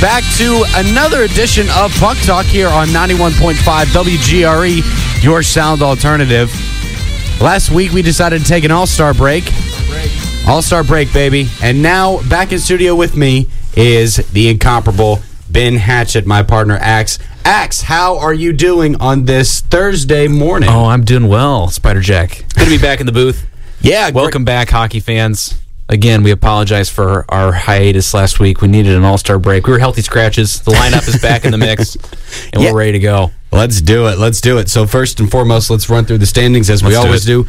back to another edition of Puck Talk here on 91.5 WGRE, your sound alternative. Last week, we decided to take an all-star break. All-star break, baby. And now, back in studio with me is the incomparable Ben Hatchett, my partner, Axe. Axe, how are you doing on this Thursday morning? Oh, I'm doing well, Spider Jack. Good to be back in the booth. Yeah. Welcome back, hockey fans. Again, we apologize for our hiatus last week. We needed an all-star break. We were healthy scratches. The lineup is back in the mix, and we're ready to go. Let's do it. Let's do it. So first and foremost, let's run through the standings as we always do.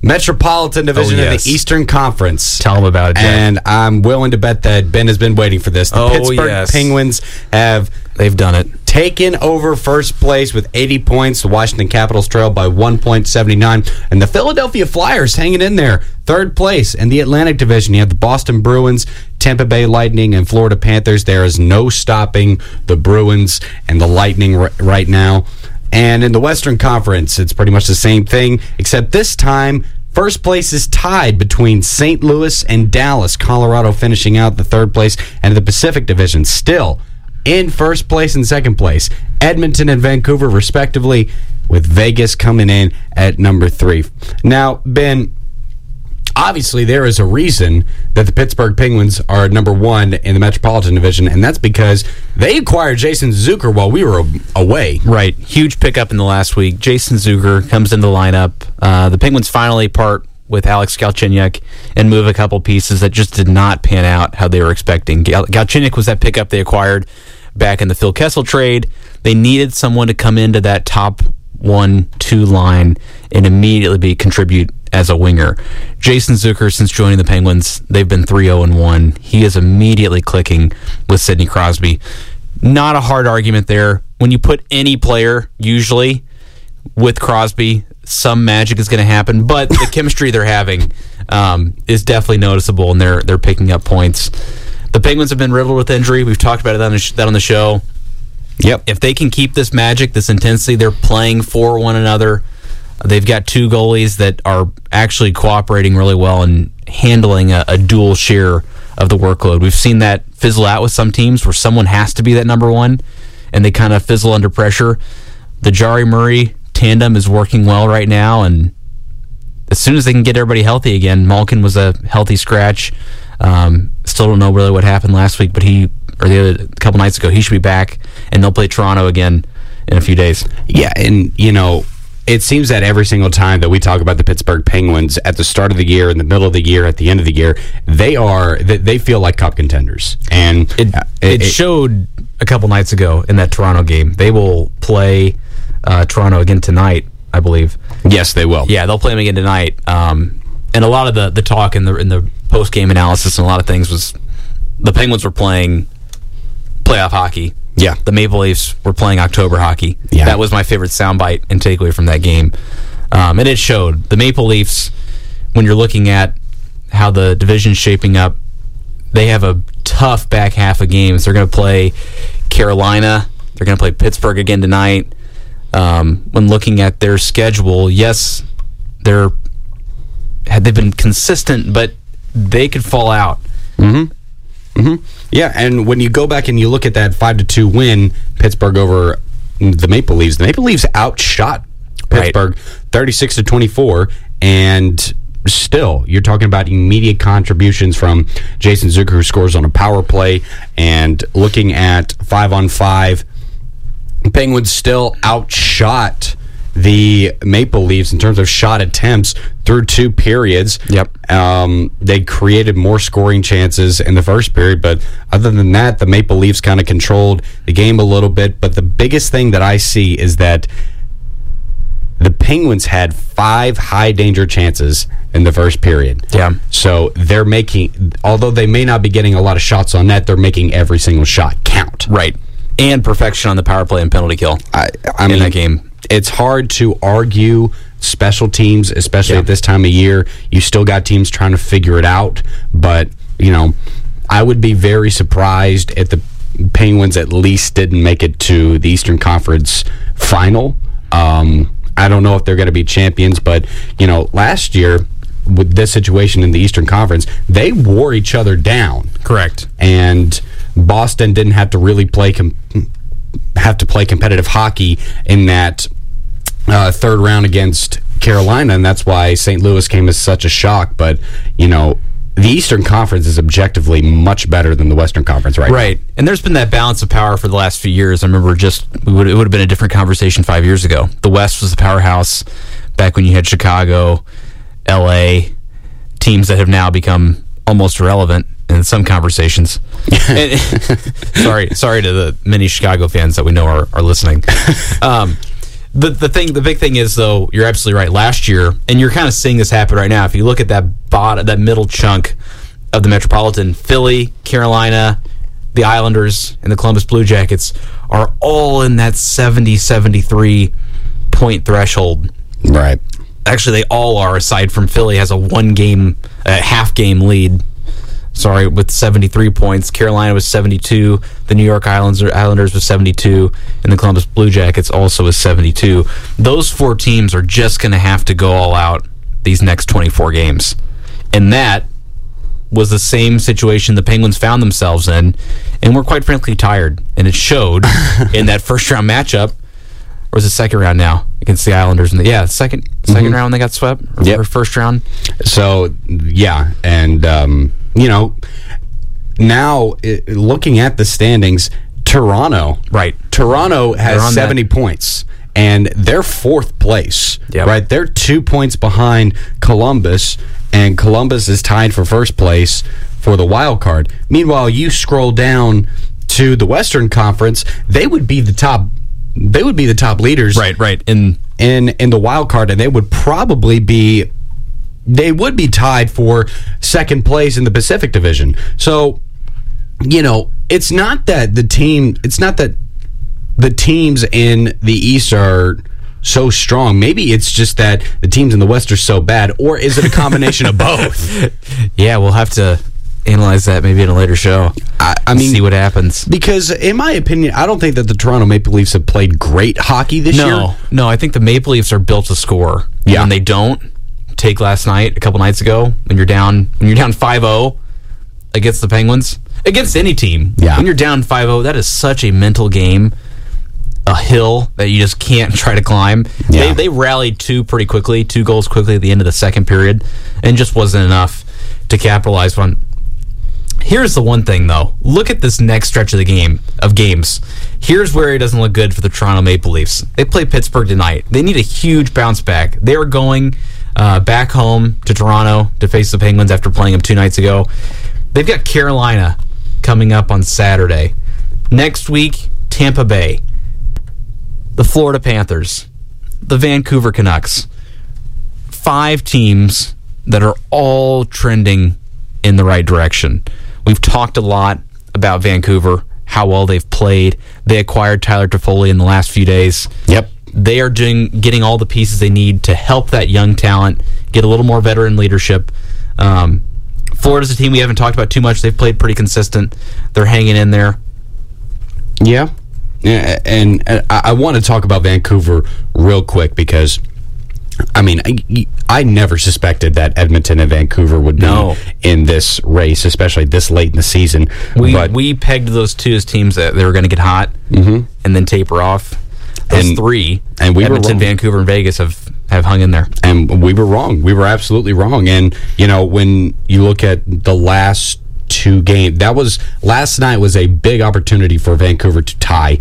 Metropolitan Division of the Eastern Conference. Tell them about it, Ben. And I'm willing to bet that Ben has been waiting for this. The Pittsburgh Penguins have... They've done it. Taken over first place with 80 points. The Washington Capitals trail by 1.79. And the Philadelphia Flyers hanging in there. Third place in the Atlantic Division. You have the Boston Bruins, Tampa Bay Lightning, and Florida Panthers. There is no stopping the Bruins and the Lightning right now. And in the Western Conference, it's pretty much the same thing, except this time, first place is tied between St. Louis and Dallas. Colorado finishing out the third place. And the Pacific Division still in first place and second place, Edmonton and Vancouver, respectively, with Vegas coming in at number 3. Now, Ben, obviously there is a reason that the Pittsburgh Penguins are number 1 in the Metropolitan Division, and that's because they acquired Jason Zucker while we were away. Right. Huge pickup in the last week. Jason Zucker comes in the lineup. The Penguins finally part with Alex Galchenyuk and move a couple pieces that just did not pan out how they were expecting. Galchenyuk was that pickup they acquired back in the Phil Kessel trade. They needed someone to come into that top 1-2 line and immediately contribute as a winger. Jason Zucker, since joining the Penguins, they've been 3-0-1. He is immediately clicking with Sidney Crosby. Not a hard argument there. When you put any player, usually, with Crosby, some magic is going to happen, but the chemistry they're having is definitely noticeable, and they're picking up points. The Penguins have been riddled with injury. We've talked about it on the show. Yep. If they can keep this magic, this intensity, they're playing for one another. They've got two goalies that are actually cooperating really well and handling a dual share of the workload. We've seen that fizzle out with some teams where someone has to be that number one, and they kind of fizzle under pressure. The Jarry Murray tandem is working well right now, and as soon as they can get everybody healthy again, Malkin was a healthy scratch. Still don't know really what happened last week, but a couple nights ago, he should be back, and they'll play Toronto again in a few days. Yeah, and it seems that every single time that we talk about the Pittsburgh Penguins at the start of the year, in the middle of the year, at the end of the year, they feel like cup contenders, and it showed a couple nights ago in that Toronto game. They will play Toronto again tonight, I believe. Yes, they will. Yeah, they'll play them again tonight. And a lot of the talk in the post-game analysis and a lot of things was the Penguins were playing playoff hockey. Yeah. The Maple Leafs were playing October hockey. Yeah. That was my favorite soundbite and takeaway from that game. And it showed. The Maple Leafs, when you're looking at how the division's shaping up, they have a tough back half of games. They're going to play Carolina. They're going to play Pittsburgh again tonight. When looking at their schedule, yes, they've been consistent, but they could fall out. Mm-hmm. Mm-hmm. Yeah, and when you go back and you look at that 5-2 win, Pittsburgh over the Maple Leafs outshot Pittsburgh 36-24, and still, you're talking about immediate contributions from Jason Zucker, who scores on a power play, and looking at 5-on-5, Penguins still outshot the Maple Leafs in terms of shot attempts through two periods. Yep. They created more scoring chances in the first period, but other than that, the Maple Leafs kind of controlled the game a little bit. But the biggest thing that I see is that the Penguins had 5 high-danger chances in the first period. Yeah. So they're making, although they may not be getting a lot of shots on net, they're making every single shot count. Right. And perfection on the power play and penalty kill in that game. It's hard to argue special teams, especially at this time of year. You still got teams trying to figure it out. But, I would be very surprised if the Penguins at least didn't make it to the Eastern Conference final. I don't know if they're going to be champions, but, last year, with this situation in the Eastern Conference, they wore each other down. Correct. And Boston didn't have to really play competitive hockey in that third round against Carolina, and that's why St. Louis came as such a shock. But, you know, the Eastern Conference is objectively much better than the Western Conference right now. Right. And there's been that balance of power for the last few years. I remember it would have been a different conversation 5 years ago. The West was the powerhouse back when you had Chicago, L.A., teams that have now become almost irrelevant in some conversations. And, sorry to the many Chicago fans that we know are listening. The big thing is, though, you're absolutely right. Last year, and you're kind of seeing this happen right now. If you look at that bottom, that middle chunk of the Metropolitan, Philly, Carolina, the Islanders, and the Columbus Blue Jackets are all in that 70-73 point threshold. Right. Actually, they all are, aside from Philly has a half game lead. Sorry, with 73 points. Carolina was 72. The New York Islanders was 72. And the Columbus Blue Jackets also is 72. Those four teams are just going to have to go all out these next 24 games. And that was the same situation the Penguins found themselves in. And we're quite frankly tired. And it showed in that first-round matchup. Or is it second round now against the Islanders? Second round they got swept? Or first round? So, yeah. And... you know, now looking at the standings, Toronto. Right. Toronto has 70 points, and they're fourth place. Yep. Right. They're 2 points behind Columbus, and Columbus is tied for first place for the wild card. Meanwhile, you scroll down to the Western Conference, they would be the top. They would be the top leaders. Right. In the wild card, and they would probably be. They would be tied for second place in the Pacific Division. So, you know, it's not that the teams in the East are so strong. Maybe it's just that the teams in the West are so bad, or is it a combination of both? Yeah, we'll have to analyze that maybe in a later show. I mean, see what happens. Because, in my opinion, I don't think that the Toronto Maple Leafs have played great hockey this year. No, I think the Maple Leafs are built to score. Yeah. And when they don't. Take last night, a couple nights ago, when you're down 5-0 against the Penguins, against any team. Yeah. When you're down 5-0, that is such a mental game, a hill that you just can't try to climb. Yeah. They rallied two goals quickly at the end of the second period, and just wasn't enough to capitalize on. Here's the one thing, though. Look at this next stretch of the game of games. Here's where it doesn't look good for the Toronto Maple Leafs. They play Pittsburgh tonight. They need a huge bounce back. They are going... back home to Toronto to face the Penguins after playing them two nights ago. They've got Carolina coming up on Saturday. Next week, Tampa Bay, the Florida Panthers, the Vancouver Canucks. 5 teams that are all trending in the right direction. We've talked a lot about Vancouver, how well they've played. They acquired Tyler Toffoli in the last few days. Yep. They are getting all the pieces they need to help that young talent get a little more veteran leadership. Florida's a team we haven't talked about too much. They've played pretty consistent. They're hanging in there. Yeah, and I want to talk about Vancouver real quick because, I mean, I never suspected that Edmonton and Vancouver would be in this race, especially this late in the season. We pegged those two as teams that they were going to get hot and then taper off. Those three, and Edmonton, Vancouver, and Vegas have hung in there. And we were wrong. We were absolutely wrong. And, you know, when you look at the last two games, last night was a big opportunity for Vancouver to tie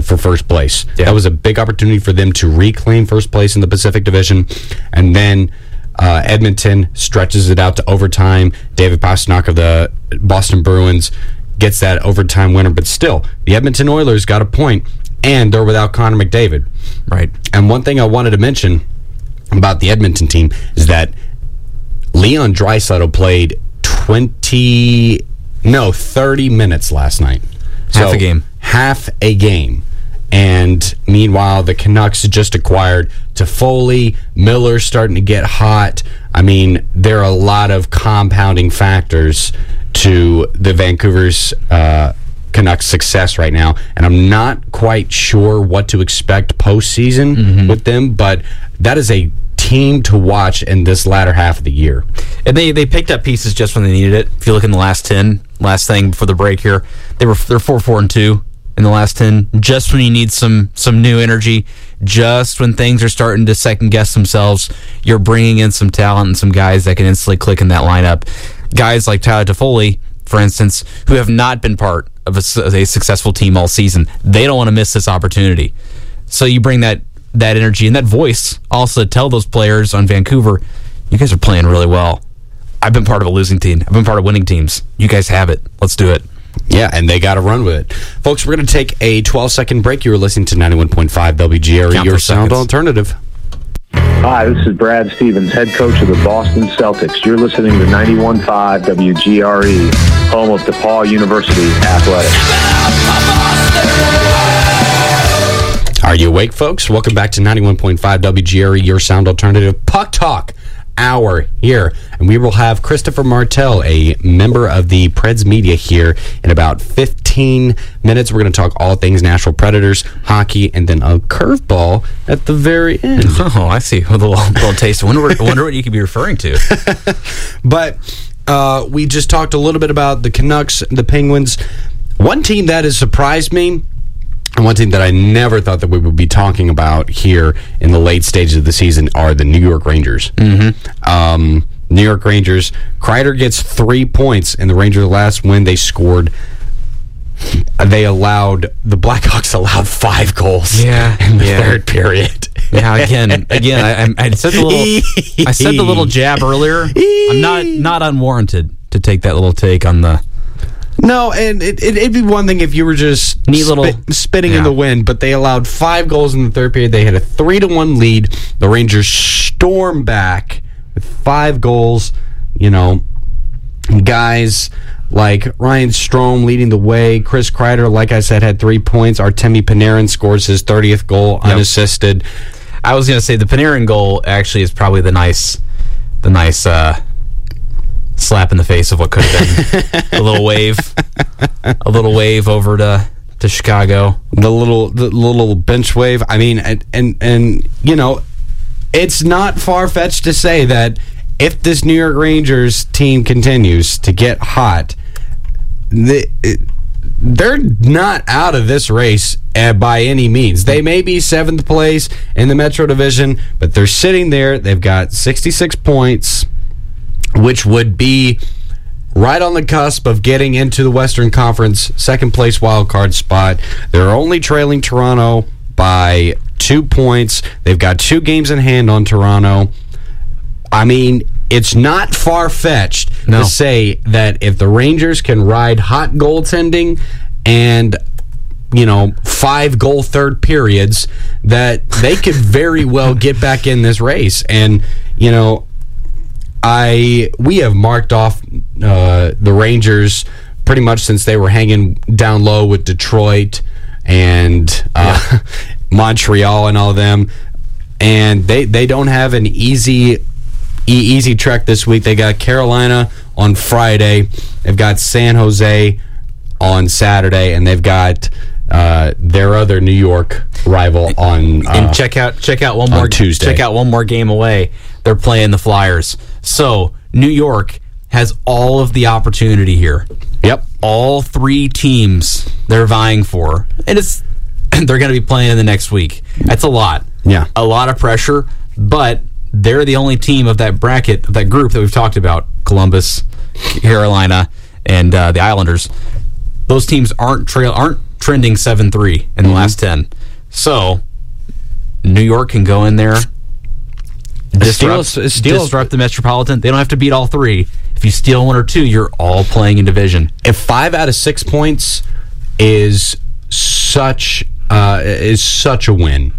for first place. Yeah. That was a big opportunity for them to reclaim first place in the Pacific Division. And then Edmonton stretches it out to overtime. David Pastrnak of the Boston Bruins gets that overtime winner. But still, the Edmonton Oilers got a point. And they're without Connor McDavid. Right. And one thing I wanted to mention about the Edmonton team is that Leon Draisaitl played 30 minutes last night. Half a game. And meanwhile, the Canucks just acquired Toffoli. Miller's starting to get hot. I mean, there are a lot of compounding factors to the Vancouver's Canucks' success right now, and I'm not quite sure what to expect postseason with them, but that is a team to watch in this latter half of the year. And they picked up pieces just when they needed it. If you look in the last 10, last thing before the break here, they're 4-4-2 in the last 10. Just when you need some new energy, just when things are starting to second guess themselves, you're bringing in some talent and some guys that can instantly click in that lineup. Guys like Tyler Toffoli, for instance, who have not been part of a successful team all season. They don't want to miss this opportunity. So you bring that energy and that voice also to tell those players on Vancouver, you guys are playing really well. I've been part of a losing team. I've been part of winning teams. You guys have it. Let's do it. Yeah, and they got to run with it. Folks, we're going to take a 12-second break. You are listening to 91.5 WGRE, your sound alternative. Hi, this is Brad Stevens, head coach of the Boston Celtics. You're listening to 91.5 WGRE, home of DePaul University Athletics. Are you awake, folks? Welcome back to 91.5 WGRE, your sound alternative. Puck Talk hour here, and we will have Christopher Martell, a member of the Preds media, here in about 15 minutes. We're going to talk all things Nashville Predators, hockey, and then a curveball at the very end. Oh, I see. With a little taste. I wonder what you could be referring to. But we just talked a little bit about the Canucks, the Penguins. One team that has surprised me, and one thing that I never thought that we would be talking about here in the late stages of the season, are the New York Rangers. Mm-hmm. New York Rangers, Kreider gets 3 points in the Rangers' last win. The Blackhawks allowed 5 goals in the third period. Yeah, again, I said the little jab earlier. I'm not unwarranted to take that little take on the... No, and it'd be one thing if you were just spitting in the wind, but they allowed 5 goals in the third period. They had a 3-1 lead. The Rangers storm back with 5 goals. You know, guys like Ryan Strome leading the way. Chris Kreider, like I said, had 3 points. Artemi Panarin scores his 30th goal unassisted. I was going to say the Panarin goal actually is probably the nice slap in the face of what could have been a little wave over to Chicago. The little bench wave. I mean, and you know, it's not far-fetched to say that if this New York Rangers team continues to get hot, they're not out of this race by any means. They may be 7th place in the Metro Division, but they're sitting there. They've got 66 points, which would be right on the cusp of getting into the Western Conference second-place wildcard spot. They're only trailing Toronto by 2 points. They've got 2 games in hand on Toronto. I mean, it's not far-fetched to say that if the Rangers can ride hot goaltending and, you know, 5-goal third periods, that they could very well get back in this race. And, you know, we have marked off the Rangers pretty much since they were hanging down low with Detroit and Montreal and all of them, and they don't have an easy trek this week. They got Carolina on Friday, they've got San Jose on Saturday, and they've got their other New York rival on and check out one more Tuesday. Check out one more game away. They're playing the Flyers. So, New York has all of the opportunity here. Yep. All 3 teams they're vying for. And they're going to be playing in the next week. That's a lot. Yeah. A lot of pressure, but they're the only team of that bracket, of that group that we've talked about, Columbus, Carolina, and the Islanders. Those teams aren't trending 7-3 in the last 10. So, New York can go in there, disrupt the Metropolitan. They don't have to beat all 3. If you steal 1 or 2, you're all playing in division. If 5 out of 6 points is such a win,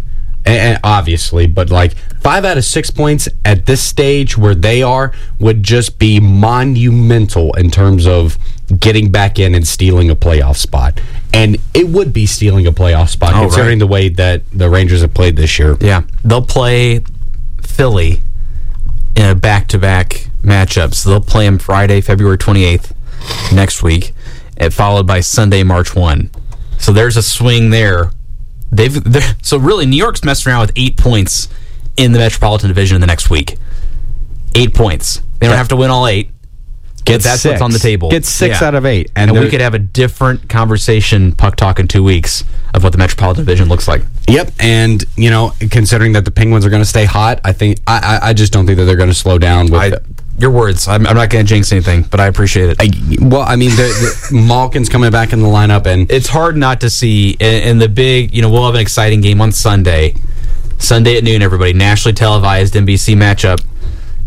and obviously, but like 5 out of 6 points at this stage where they are would just be monumental in terms of getting back in and stealing a playoff spot. And it would be stealing a playoff spot considering the way that the Rangers have played this year. Yeah, they'll play Philly in a back-to-back matchup. So they'll play him Friday, February 28th, next week, and followed by Sunday, March 1. So there's a swing there. So really, New York's messing around with 8 points in the Metropolitan Division in the next week. 8 points. They don't have to win all eight. Get that's six. What's on the table. Get six out of eight. And we could have a different conversation, Puck Talk, in 2 weeks of what the Metropolitan Division looks like. Yep. And, you know, considering that the Penguins are going to stay hot, I think I just don't think that they're going to slow down with your words. I'm not going to jinx anything, but I appreciate it. Malkin's coming back in the lineup. And it's hard not to see. And the big, you know, we'll have an exciting game on Sunday. Sunday at noon, everybody. Nationally televised NBC matchup.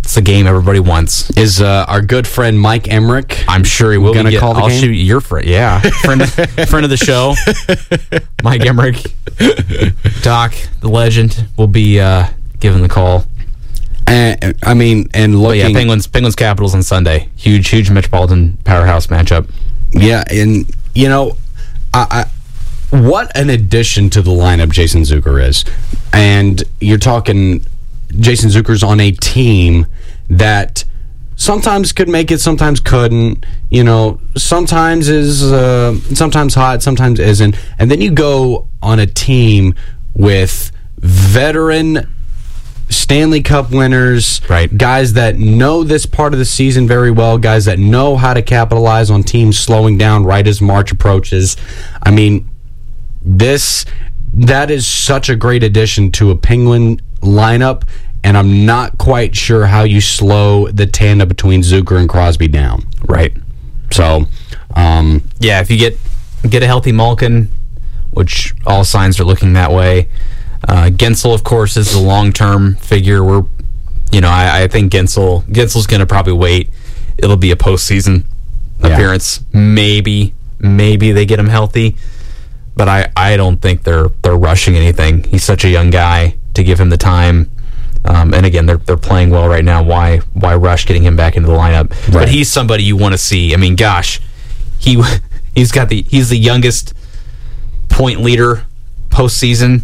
It's the game everybody wants. Is our good friend Mike Emmerich? I'm sure he will be. I'll shoot your friend. Yeah, friend of the show, Mike Emmerich. Doc, the legend, will be giving the call. Penguins Capitals on Sunday. Huge Metropolitan powerhouse matchup. Yeah, and you know, what an addition to the lineup Jason Zucker is, and you're talking. Jason Zucker's on a team that sometimes could make it, sometimes couldn't. You know, sometimes is sometimes hot, sometimes isn't. And then you go on a team with veteran Stanley Cup winners, right? Guys that know this part of the season very well, guys that know how to capitalize on teams slowing down right as March approaches. I mean, that is such a great addition to a Penguin lineup, and I'm not quite sure how you slow the tandem between Zucker and Crosby down. Right. So, if you get a healthy Malkin, which all signs are looking that way. Gensel, of course, is the long-term figure. I think Gensel's going to probably wait. It'll be a postseason appearance. Maybe they get him healthy, but I don't think they're rushing anything. He's such a young guy. To give him the time, and again, they're playing well right now. Why rush getting him back into the lineup? Right. But he's somebody you want to see. I mean, gosh, he's the youngest point leader postseason.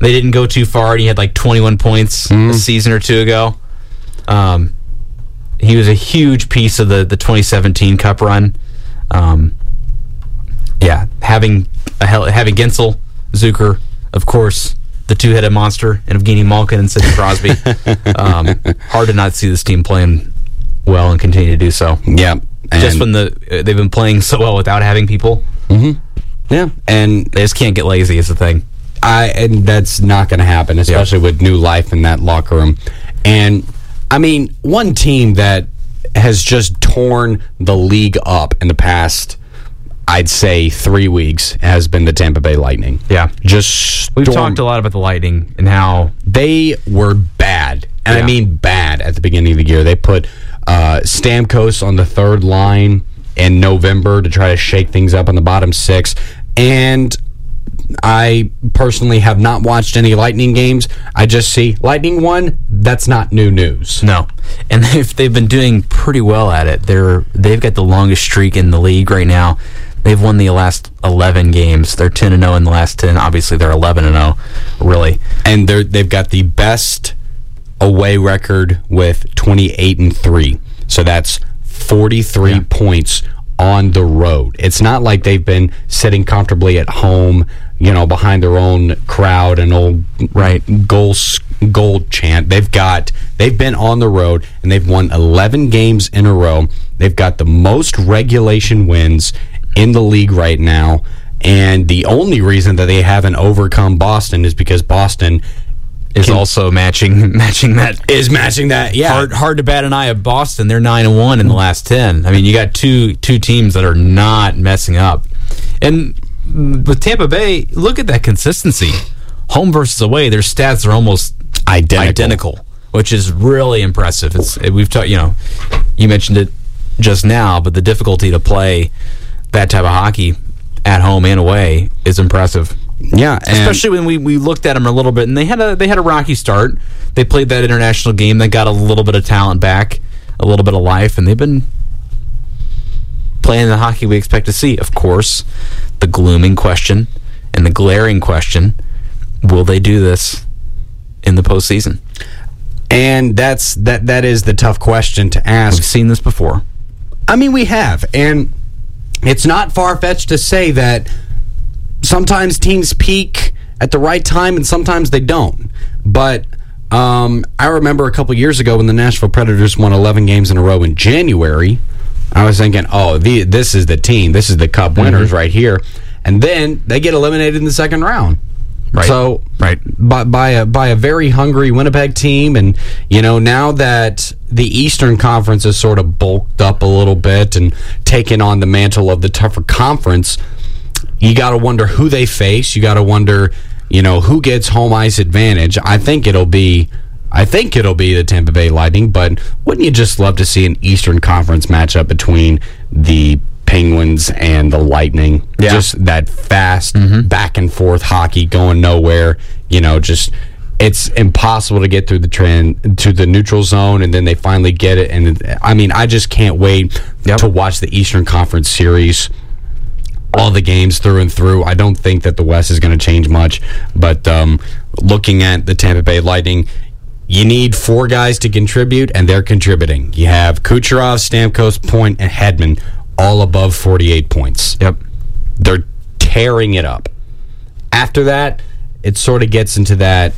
They didn't go too far, and he had like 21 points a season or two ago. He was a huge piece of the 2017 Cup run. Having Gensel, Zucker, of course. The two-headed monster, and Evgeny Malkin and Sidney Crosby. Hard to not see this team playing well and continue to do so. Yeah. Just when they've been playing so well without having people. Mm-hmm. Yeah. And they just can't get lazy is the thing. And that's not going to happen, especially with new life in that locker room. And, I mean, one team that has just torn the league up in the past... I'd say 3 weeks has been the Tampa Bay Lightning. Yeah. We've talked a lot about the Lightning and how they were bad. And I mean bad at the beginning of the year. They put Stamkos on the third line in November to try to shake things up on the bottom six. And I personally have not watched any Lightning games. I just see Lightning won. That's not new news. No. And they've been doing pretty well at it. They've got the longest streak in the league right now. They've won the last 11 games. They're 10-0 in the last 10. Obviously, they're 11-0, really. And they've got the best away record with 28-3. So that's 43 points on the road. It's not like they've been sitting comfortably at home, you know, behind their own crowd and old goal chant. They've been on the road, and they've won 11 games in a row. They've got the most regulation wins in the league right now, and the only reason that they haven't overcome Boston is because Boston is also matching that. Yeah, hard to bat an eye at Boston. They're 9-1 in the last 10. I mean, you got two teams that are not messing up, and with Tampa Bay, look at that consistency. Home versus away, their stats are almost identical, which is really impressive. We've talked, you know, you mentioned it just now, but the difficulty to play that type of hockey at home and away is impressive. Yeah, especially when we looked at them a little bit, and they had a rocky start. They played that international game. They got a little bit of talent back, a little bit of life, and they've been playing the hockey we expect to see. Of course, the glooming question and the glaring question, will they do this in the postseason? And that is the tough question to ask. We've seen this before. I mean, we have, and... It's not far-fetched to say that sometimes teams peak at the right time and sometimes they don't. But I remember a couple years ago when the Nashville Predators won 11 games in a row in January, I was thinking, oh, this is the team. This is the Cup winners right here. And then they get eliminated in the second round. Right. So by a very hungry Winnipeg team, and you know, now that the Eastern Conference has sort of bulked up a little bit and taken on the mantle of the tougher conference, you got to wonder who they face. You got to wonder, you know, who gets home ice advantage. I think it'll be the Tampa Bay Lightning, but wouldn't you just love to see an Eastern Conference matchup between the Penguins and the Lightning? Yeah. Just that fast back and forth hockey going nowhere. You know, just it's impossible to get through the trend to the neutral zone, and then they finally get it. And I mean, I just can't wait to watch the Eastern Conference series, all the games through and through. I don't think that the West is going to change much, but looking at the Tampa Bay Lightning, you need four guys to contribute, and they're contributing. You have Kucherov, Stamkos, Point, and Hedman, all above 48 points. Yep. They're tearing it up. After that, it sort of gets into that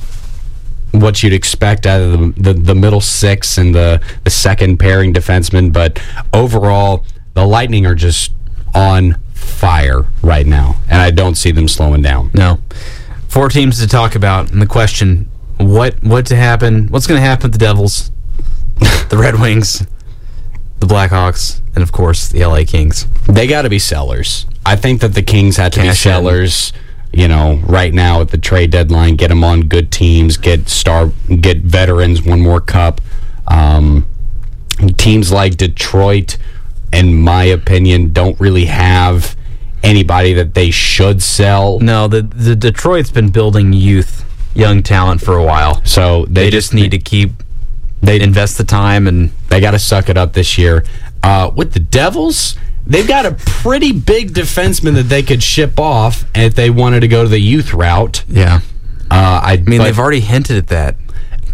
what you'd expect out of the middle six and the second pairing defenseman, but overall, the Lightning are just on fire right now, and I don't see them slowing down. No. Four teams to talk about, and the question, what to happen? What's going to happen with the Devils, the Red Wings, the Blackhawks, and, of course, the L.A. Kings? They got to be sellers. I think that the Kings had to be sellers, you know, right now at the trade deadline. Get them on good teams. Get veterans, one more cup. Teams like Detroit, in my opinion, don't really have anybody that they should sell. No, the Detroit's been building youth, young talent for a while. So they just need to invest the time, and they got to suck it up this year. With the Devils, they've got a pretty big defenseman that they could ship off if they wanted to go to the youth route. Yeah. I mean, they've already hinted at that.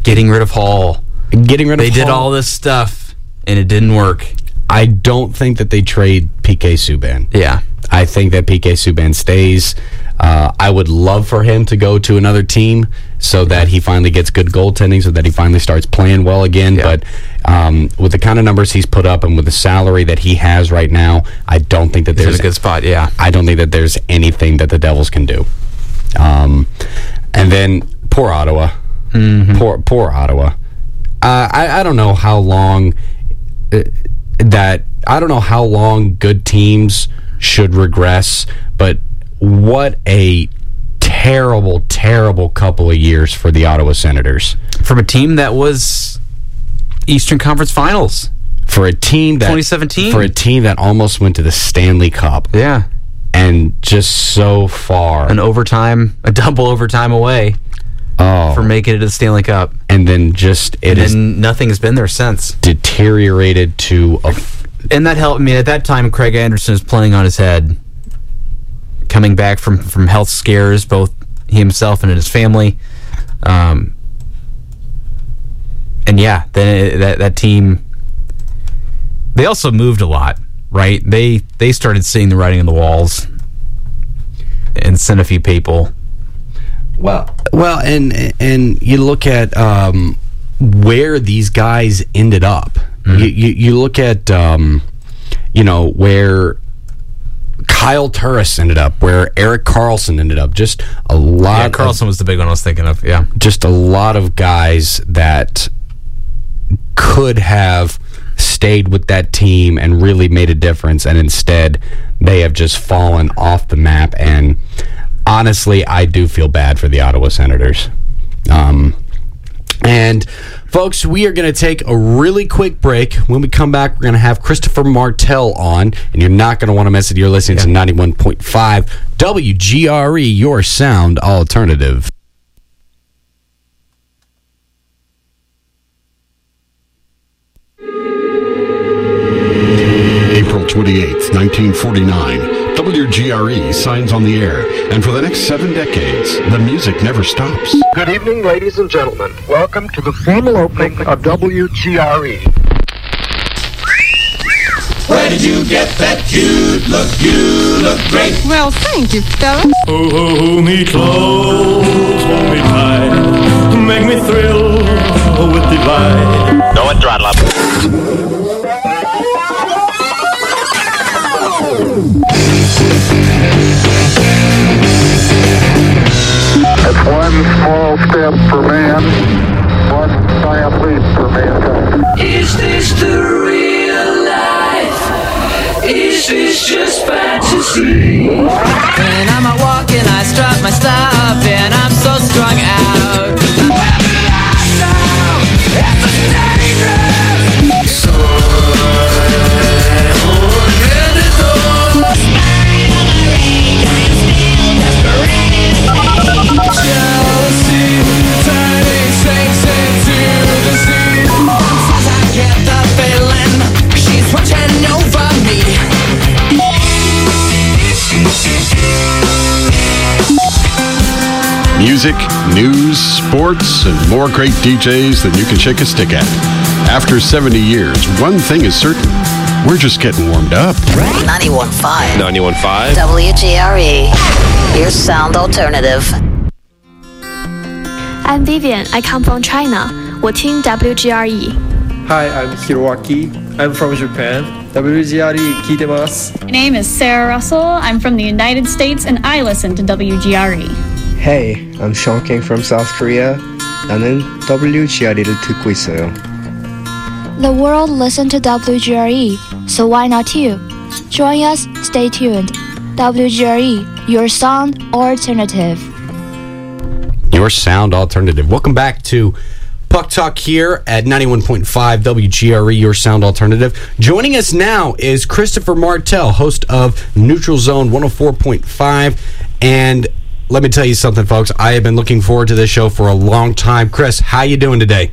Getting rid of Hall. They did all this stuff, and it didn't work. I don't think that they trade P.K. Subban. Yeah. I think that P.K. Subban stays. I would love for him to go to another team so that he finally gets good goaltending, so that he finally starts playing well again. Yeah. But with the kind of numbers he's put up and with the salary that he has right now, I don't think that there's a good spot. Yeah, I don't think that there's anything that the Devils can do. And then poor Ottawa, poor Ottawa. I don't know how long good teams should regress, but what a terrible, terrible couple of years for the Ottawa Senators. From a team that was Eastern Conference Finals. For a team that 2017. For a team that almost went to the Stanley Cup. Yeah. And just so far. A double overtime away. Oh. For making it to the Stanley Cup. And then nothing's been there since. Deteriorated to and that helped me. At that time, Craig Anderson was playing on his head, coming back from health scares, both himself and his family. And yeah, that team, they also moved a lot, right? They started seeing the writing on the walls and sent a few people. Well, and you look at where these guys ended up. Mm-hmm. You look at, you know, where Kyle Torres ended up, where Erik Karlsson ended up. Just a lot. Yeah, Karlsson was the big one I was thinking of, yeah. Just a lot of guys that could have stayed with that team and really made a difference, and instead they have just fallen off the map. And honestly, I do feel bad for the Ottawa Senators. And folks, we are going to take a really quick break. When we come back, we're going to have Christopher Martell on, and you're not going to want to miss it. You're listening to 91.5 WGRE, your sound alternative. April 28th, 1949. WGRE signs on the air, and for the next 7 decades, the music never stops. Good evening, ladies and gentlemen. Welcome to the formal opening of WGRE. Where did you get that cute look? You look great. Well, thank you, fella. Oh, oh, hold me close, hold me tight, make me thrill with delight. No one throttle up. That's one small step for man. Is this the real life? Is this just fantasy? When I'm out walking, I strut my stuff, and I'm so strung out. Music, news, sports, and more great DJs than you can shake a stick at. After 70 years, one thing is certain. We're just getting warmed up. 91.5 WGRE. Your sound alternative. I'm Vivian. I come from China. 我听 WGRE. Hi, I'm Hiroaki. I'm from Japan. WGRE 聞いてます. My name is Sarah Russell. I'm from the United States, and I listen to WGRE. Hey, I'm Sean King from South Korea. 나는 WGRE를 듣고 있어요. The world listens to WGRE, so why not you? Join us, stay tuned. WGRE, your sound alternative. Your sound alternative. Welcome back to Puck Talk here at 91.5 WGRE, your sound alternative. Joining us now is Christopher Martell, host of Neutral Zone 104.5, and let me tell you something, folks. I have been looking forward to this show for a long time. Chris, how you doing today?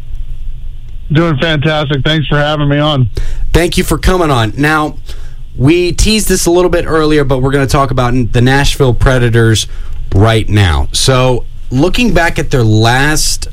Doing fantastic. Thanks for having me on. Thank you for coming on. Now, we teased this a little bit earlier, but we're going to talk about the Nashville Predators right now. So, looking back at their last,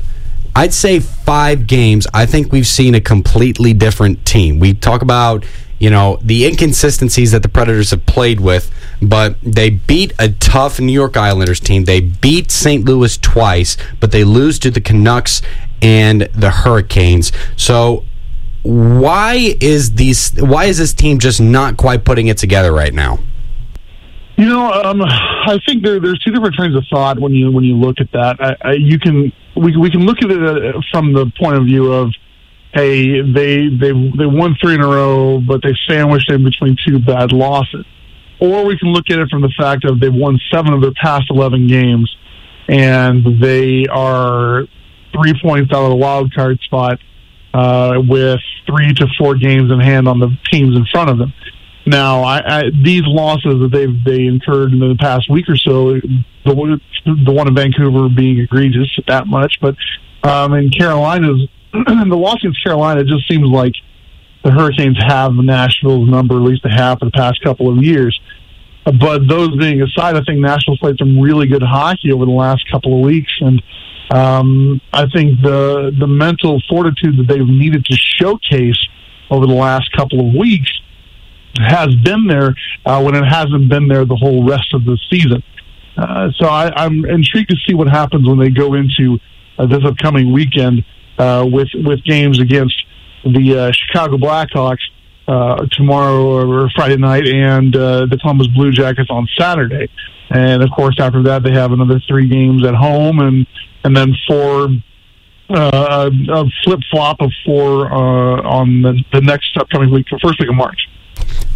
I'd say, 5 games, I think we've seen a completely different team. We talk about, you know, the inconsistencies that the Predators have played with, but they beat a tough New York Islanders team. They beat St. Louis twice, but they lose to the Canucks and the Hurricanes. So why is this team just not quite putting it together right now? You know, I think there's two different trains of thought when you look at that. We can look at it from the point of view of, hey, they won 3 in a row, but they sandwiched in between 2 bad losses. Or we can look at it from the fact of they've won 7 of their past 11 games, and they are 3 points out of the wild card spot with 3 to 4 games in hand on the teams in front of them. Now, these losses that they incurred in the past week or so, the one in Vancouver being egregious that much, but in Carolina's, the loss against Carolina just seems like the Hurricanes have Nashville's number, at least a half of the past couple of years. But those being aside, I think Nashville's played some really good hockey over the last couple of weeks, and I think the mental fortitude that they've needed to showcase over the last couple of weeks has been there when it hasn't been there the whole rest of the season. So I'm intrigued to see what happens when they go into this upcoming weekend with games against the Chicago Blackhawks tomorrow or Friday night, and the Columbus Blue Jackets on Saturday. And, of course, after that, they have another 3 games at home, and then 4 a flip-flop of 4 on the next upcoming week, the first week of March.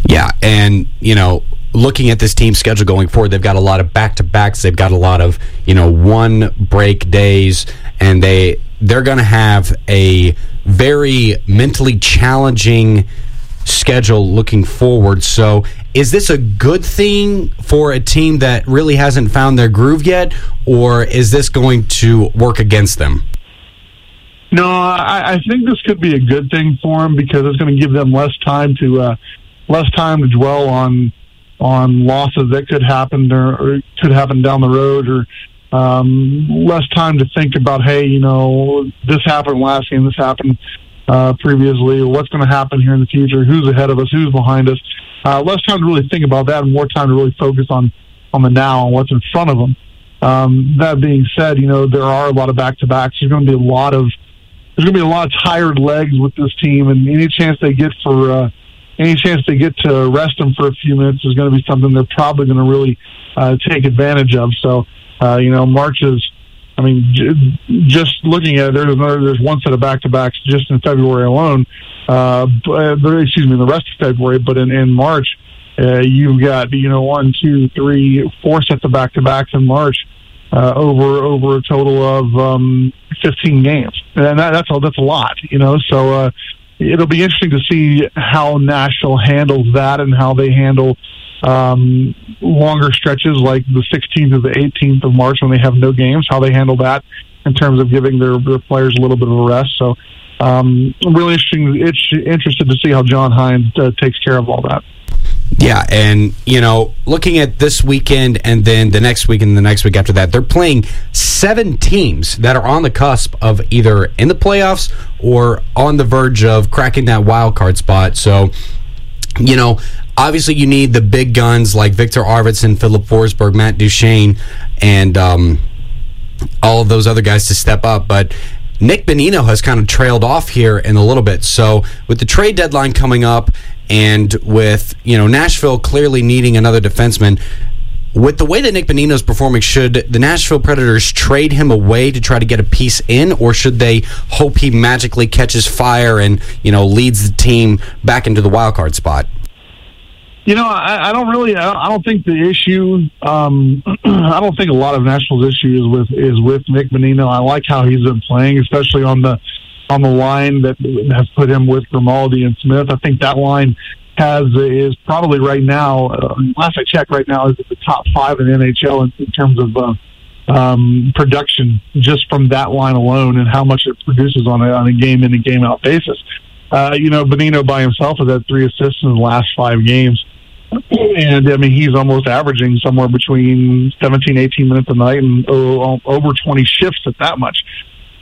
Yeah, and, you know, looking at this team's schedule going forward, they've got a lot of back-to-backs. They've got a lot of, you know, one-break days, and they're going to have a very mentally challenging schedule looking forward. So is this a good thing for a team that really hasn't found their groove yet, or is this going to work against them? No, I think this could be a good thing for them because it's going to give them less time to dwell on losses that could happen or could happen down the road, or less time to think about, hey, you know, this happened last game, this happened previously, what's going to happen here in the future, who's ahead of us, who's behind us. Less time to really think about that and more time to really focus on the now and what's in front of them. That being said, you know, there are a lot of back-to-backs. There's going to be a lot of tired legs with this team, and any chance they get to rest them for a few minutes is going to be something they're probably going to really take advantage of. So, you know, just looking at it, there's one set of back-to-backs just in February alone. The rest of February, but in March, you've got, you know, 4 sets of back-to-backs in March over a total of 15 games, and that's a lot, you know. So it'll be interesting to see how Nashville handles that and how they handle longer stretches like the 16th to the 18th of March when they have no games, how they handle that in terms of giving their players a little bit of a rest. So I'm really interested to see how John Hines takes care of all that. Yeah, and, you know, looking at this weekend and then the next week and the next week after that, they're playing 7 teams that are on the cusp of either in the playoffs or on the verge of cracking that wild card spot. So, you know, obviously you need the big guns like Victor Arvidsson, Philip Forsberg, Matt Duchene, and all of those other guys to step up, but Nick Bonino has kind of trailed off here in a little bit. So with the trade deadline coming up, and with, you know, Nashville clearly needing another defenseman, with the way that Nick Bonino's performing, should the Nashville Predators trade him away to try to get a piece in, or should they hope he magically catches fire and, you know, leads the team back into the wild card spot? You know, I don't think the issue. I don't think a lot of Nashville's issue is with Nick Bonino. I like how he's been playing, especially on the line that has put him with Grimaldi and Smith. I think that line is probably right now, last I checked right now, is at the top 5 in the NHL in terms of production, just from that line alone and how much it produces on a game-in and game-out basis. You know, Bonino by himself has had 3 assists in the last 5 games. And, I mean, he's almost averaging somewhere between 17, 18 minutes a night and over 20 shifts at that much.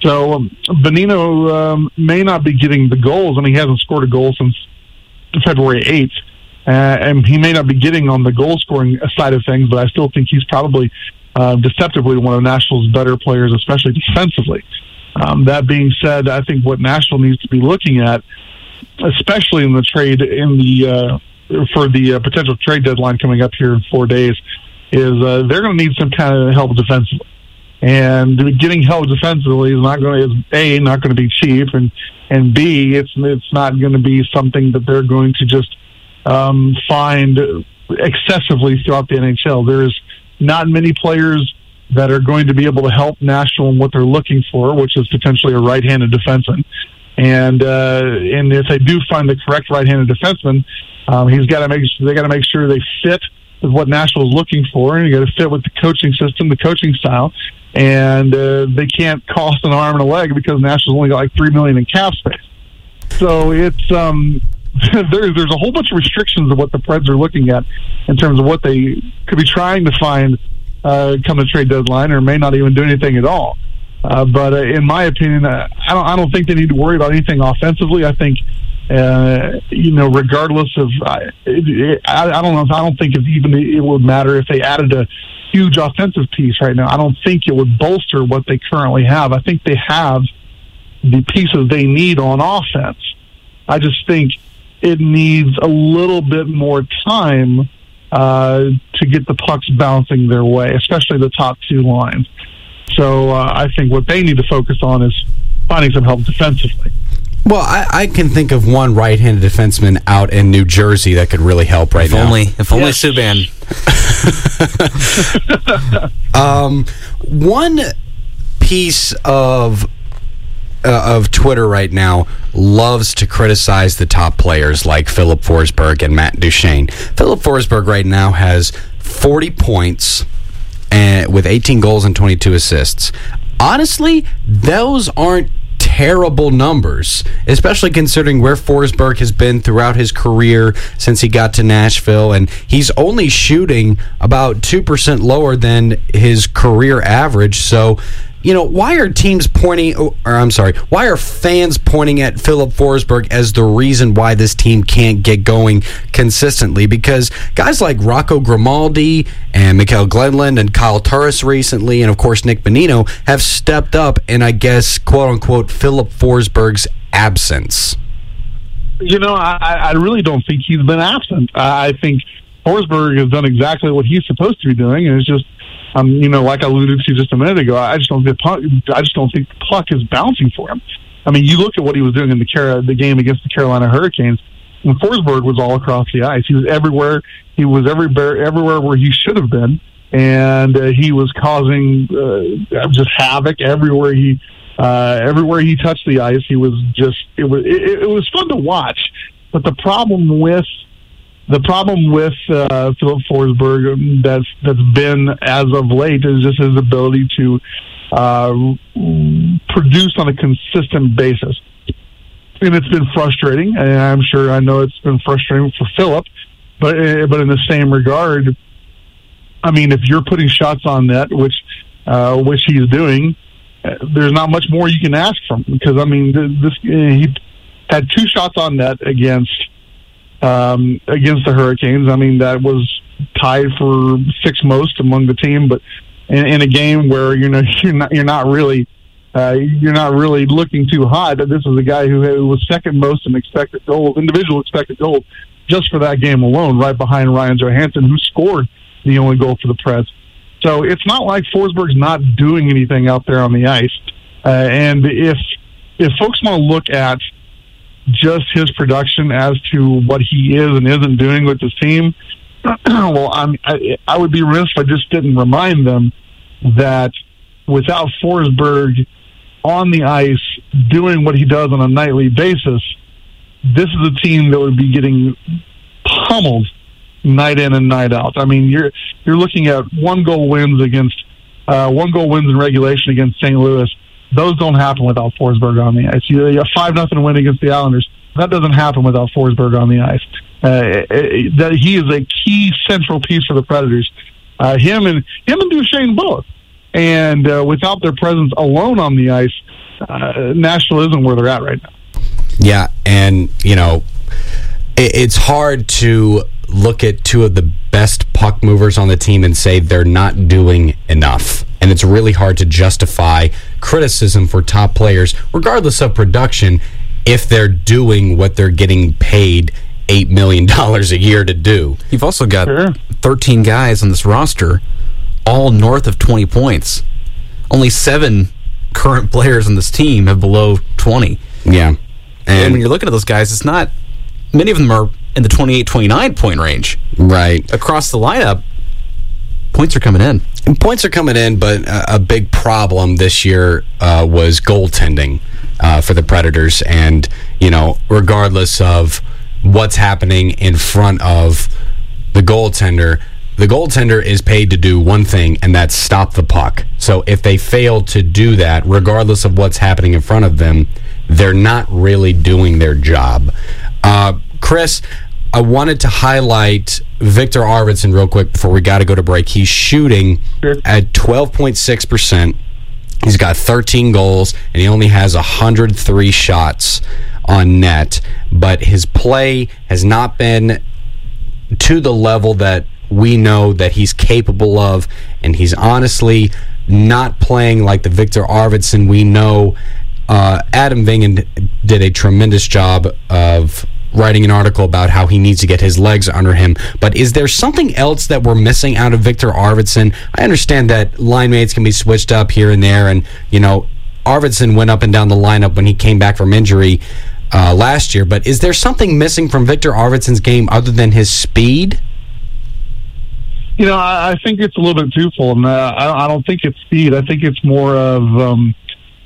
So Bonino may not be getting the goals. I mean, he hasn't scored a goal since February 8th, and he may not be getting on the goal-scoring side of things, but I still think he's probably deceptively one of Nashville's better players, especially defensively. That being said, I think what Nashville needs to be looking at, especially in the trade for the potential trade deadline coming up here in 4 days, is they're going to need some kind of help defensively. And getting help defensively is not going to be cheap, and B, it's not going to be something that they're going to just find excessively throughout the NHL. There's not many players that are going to be able to help Nashville in what they're looking for, which is potentially a right-handed defenseman. And if they do find the correct right-handed defenseman, they got to make sure they fit with what Nashville is looking for, and you got to fit with the coaching system, the coaching style. And they can't cost an arm and a leg because Nashville's only got like $3 million in cap space. So it's there's a whole bunch of restrictions of what the Preds are looking at in terms of what they could be trying to find come the trade deadline, or may not even do anything at all. But in my opinion, I don't think they need to worry about anything offensively. I think you know, regardless of, I don't know. I don't think it would matter if they added a huge offensive piece right now. I don't think it would bolster what they currently have. I think they have the pieces they need on offense. I just think it needs a little bit more time to get the pucks bouncing their way, especially the top 2 lines. So I think what they need to focus on is finding some help defensively. Well, I can think of one right-handed defenseman out in New Jersey that could really help now. If only Subban. One piece of Twitter right now loves to criticize the top players like Philip Forsberg and Matt Duchene. Philip Forsberg right now has 40 points and with 18 goals and 22 assists. Honestly, those aren't terrible numbers, especially considering where Forsberg has been throughout his career since he got to Nashville, and he's only shooting about 2% lower than his career average. So, you know, why are teams pointing, or I'm sorry, why are fans pointing at Philip Forsberg as the reason why this team can't get going consistently? Because guys like Rocco Grimaldi and Mikael Glenland and Kyle Torres recently, and of course Nick Bonino, have stepped up in, I guess, quote-unquote, Philip Forsberg's absence. You know, I really don't think he's been absent. I think Forsberg has done exactly what he's supposed to be doing, and it's just, you know, like I alluded to just a minute ago, I just don't think the puck is bouncing for him. I mean, you look at what he was doing in the game against the Carolina Hurricanes, and Forsberg was all across the ice. He was everywhere. He was everywhere where he should have been, and he was causing just havoc everywhere he. Everywhere he touched the ice, he was just. It was fun to watch, but the problem with Philip Forsberg that's been as of late is just his ability to produce on a consistent basis, and it's been frustrating. And I know it's been frustrating for Philip, but in the same regard, I mean, if you're putting shots on net, which he's doing. There's not much more you can ask from him because, I mean, he had two shots on net against the Hurricanes. I mean, that was tied for sixth most among the team, but in a game where you know you're not really looking too hot. This is a guy who was second most in expected goals, individual expected goals, just for that game alone, right behind Ryan Johansson, who scored the only goal for the Preds. So it's not like Forsberg's not doing anything out there on the ice. And if folks want to look at just his production as to what he is and isn't doing with this team, well, I would be remiss if I just didn't remind them that without Forsberg on the ice doing what he does on a nightly basis, this is a team that would be getting pummeled night in and night out. I mean, you're looking at one goal wins in regulation against St. Louis. Those don't happen without Forsberg on the ice. You have 5-0 win against the Islanders. That doesn't happen without Forsberg on the ice. That he is a key central piece for the Predators. Him and Duchene both. And without their presence alone on the ice, Nashville isn't where they're at right now. Yeah, and you know, it's hard to look at two of the best puck movers on the team and say they're not doing enough. And it's really hard to justify criticism for top players, regardless of production, if they're doing what they're getting paid $8 million a year to do. You've also got 13 guys on this roster, all north of 20 points. Only 7 current players on this team have below 20. Yeah. And when you're looking at those guys, it's not... Many of them are in the 28, 29-point range. Right. Across the lineup, points are coming in. And points are coming in, but a big problem this year was goaltending for the Predators. And, you know, regardless of what's happening in front of the goaltender is paid to do one thing, and that's stop the puck. So if they fail to do that, regardless of what's happening in front of them, they're not really doing their job. Chris, I wanted to highlight Victor Arvidsson real quick before we got to go to break. He's shooting at 12.6%. He's got 13 goals, and he only has 103 shots on net. But his play has not been to the level that we know that he's capable of, and he's honestly not playing like the Victor Arvidsson we know. Adam Vingen did a tremendous job of writing an article about how he needs to get his legs under him. But is there something else that we're missing out of Victor Arvidsson? I understand that line mates can be switched up here and there, and you know Arvidsson went up and down the lineup when he came back from injury last year. But is there something missing from Victor Arvidsson's game other than his speed? You know, I think it's a little bit twofold. I don't think it's speed. I think it's more of.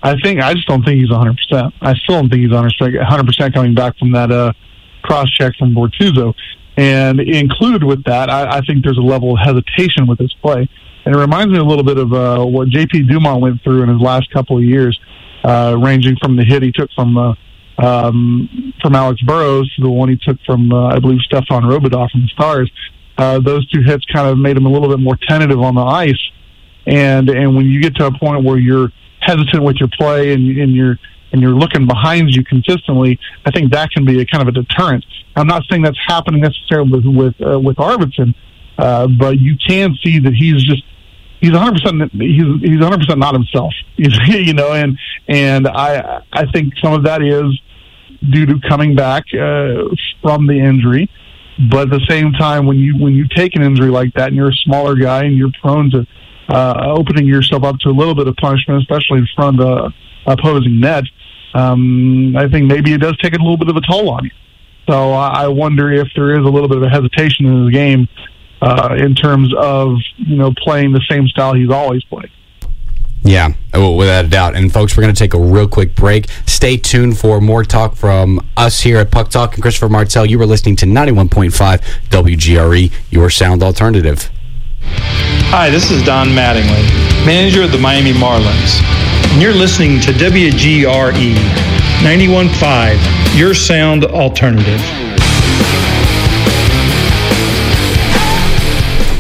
I just don't think he's 100%. I still don't think he's 100% coming back from that cross-check from Bortuzzo. And included with that, I think there's a level of hesitation with his play. And it reminds me a little bit of what J.P. Dumont went through in his last couple of years, ranging from the hit he took from Alex Burrows to the one he took from, I believe, Stefan Robidoff from the Stars. Those two hits kind of made him a little bit more tentative on the ice. And when you get to a point where you're hesitant with your play and you're looking behind you consistently, I think that can be a kind of a deterrent. I'm not saying that's happening necessarily with Arvidsson, but you can see that he's 100% not himself, you know, and I think some of that is due to coming back from the injury. But at the same time, when you take an injury like that and you're a smaller guy and you're prone to opening yourself up to a little bit of punishment, especially in front of the opposing net, I think maybe it does take a little bit of a toll on you. So I wonder if there is a little bit of a hesitation in the game in terms of, you know, playing the same style he's always played. Yeah, without a doubt. And folks, we're going to take a real quick break. Stay tuned for more talk from us here at Puck Talk and Christopher Martell. You were listening to 91.5 WGRE, your sound alternative. Hi, this is Don Mattingly, manager of the Miami Marlins, and you're listening to WGRE 91.5, your sound alternative.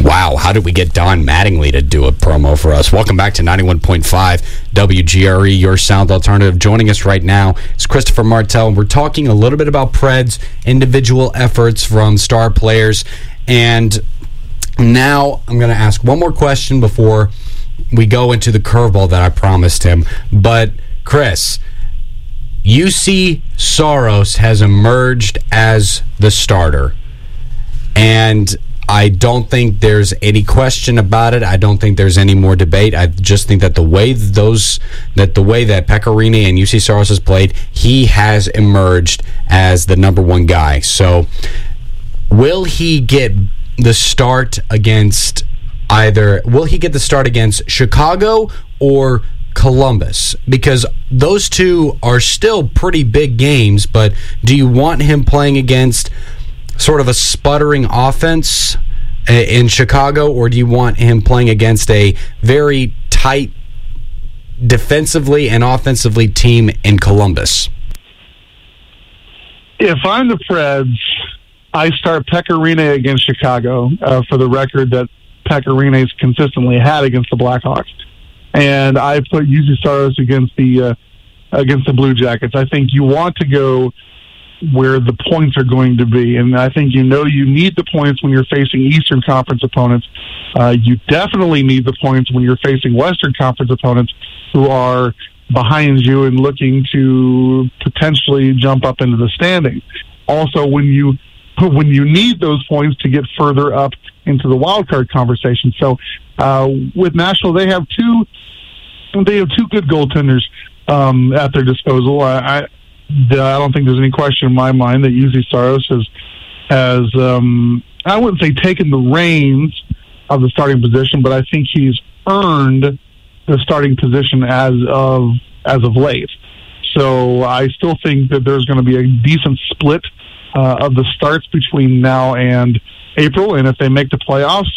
Wow, how did we get Don Mattingly to do a promo for us? Welcome back to 91.5 WGRE, your sound alternative. Joining us right now is Christopher Martell, and we're talking a little bit about Preds, individual efforts from star players, and now I'm going to ask one more question before we go into the curveball that I promised him. But, Chris, Juuse Saros has emerged as the starter, and I don't think there's any question about it. I don't think there's any more debate. I just think that the way that Pekka Rinne and Juuse Saros has played, he has emerged as the number one guy. So will he get the start against Chicago or Columbus? Because those two are still pretty big games, but do you want him playing against sort of a sputtering offense in Chicago, or do you want him playing against a very tight defensively and offensively team in Columbus? If I'm the Preds, I start Pekka Rinne against Chicago for the record that Pekka Rinne's consistently had against the Blackhawks, and I put Juuse Saros against the Blue Jackets. I think you want to go where the points are going to be, and I think you need the points when you're facing Eastern Conference opponents. You definitely need the points when you're facing Western Conference opponents who are behind you and looking to potentially jump up into the standings. Also, when you need those points to get further up into the wild card conversation. So with Nashville, they have two good goaltenders at their disposal. I don't think there's any question in my mind that Juuse Saros has I wouldn't say taken the reins of the starting position, but I think he's earned the starting position as of late. So I still think that there's going to be a decent split of the starts between now and April, and if they make the playoffs,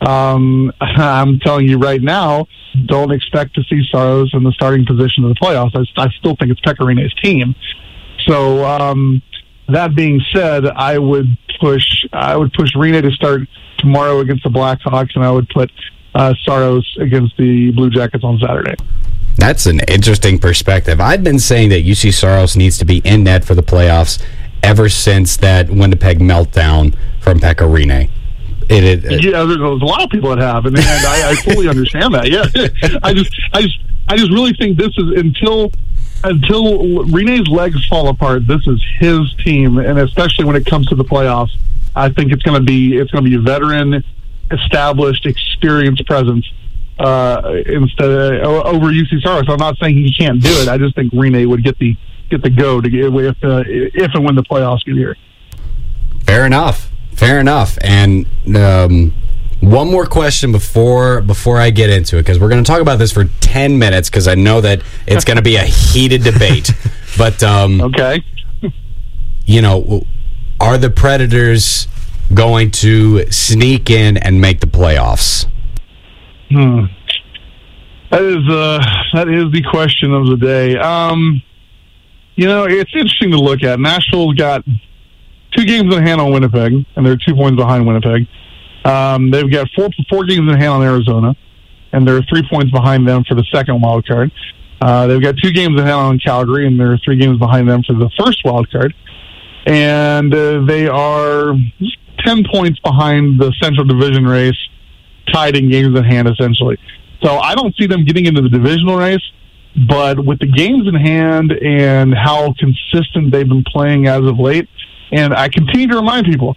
I'm telling you right now, don't expect to see Saros in the starting position of the playoffs. I still think it's Pekka Rinne's team. So that being said, I would push Rinne to start tomorrow against the Blackhawks, and I would put Saros against the Blue Jackets on Saturday. That's an interesting perspective. I've been saying that Juuse Saros needs to be in net for the playoffs ever since that Winnipeg meltdown from Pekka Rinne. There's a lot of people that have, and I fully understand that. Yeah, I just really think this is until Rene's legs fall apart, this is his team, and especially when it comes to the playoffs, I think it's going to be a veteran, established, experienced presence instead of, over Juuse Saros. I'm not saying he can't do it. I just think Rinne would get the go to get away if and when the playoffs get here. Fair enough. And one more question before I get into it, because we're going to talk about this for 10 minutes because I know that it's going to be a heated debate. But okay, you know, are the Predators going to sneak in and make the playoffs? That is the question of the day. You know, it's interesting to look at. Nashville's got 2 games in hand on Winnipeg, and they're 2 points behind Winnipeg. They've got four games in hand on Arizona, and they're 3 points behind them for the second wild card. They've got 2 games ahead on Calgary, and they're 3 games behind them for the first wild card. And they are 10 points behind the Central Division race, tied in games in hand, essentially. So I don't see them getting into the divisional race, but with the games in hand and how consistent they've been playing as of late, and I continue to remind people,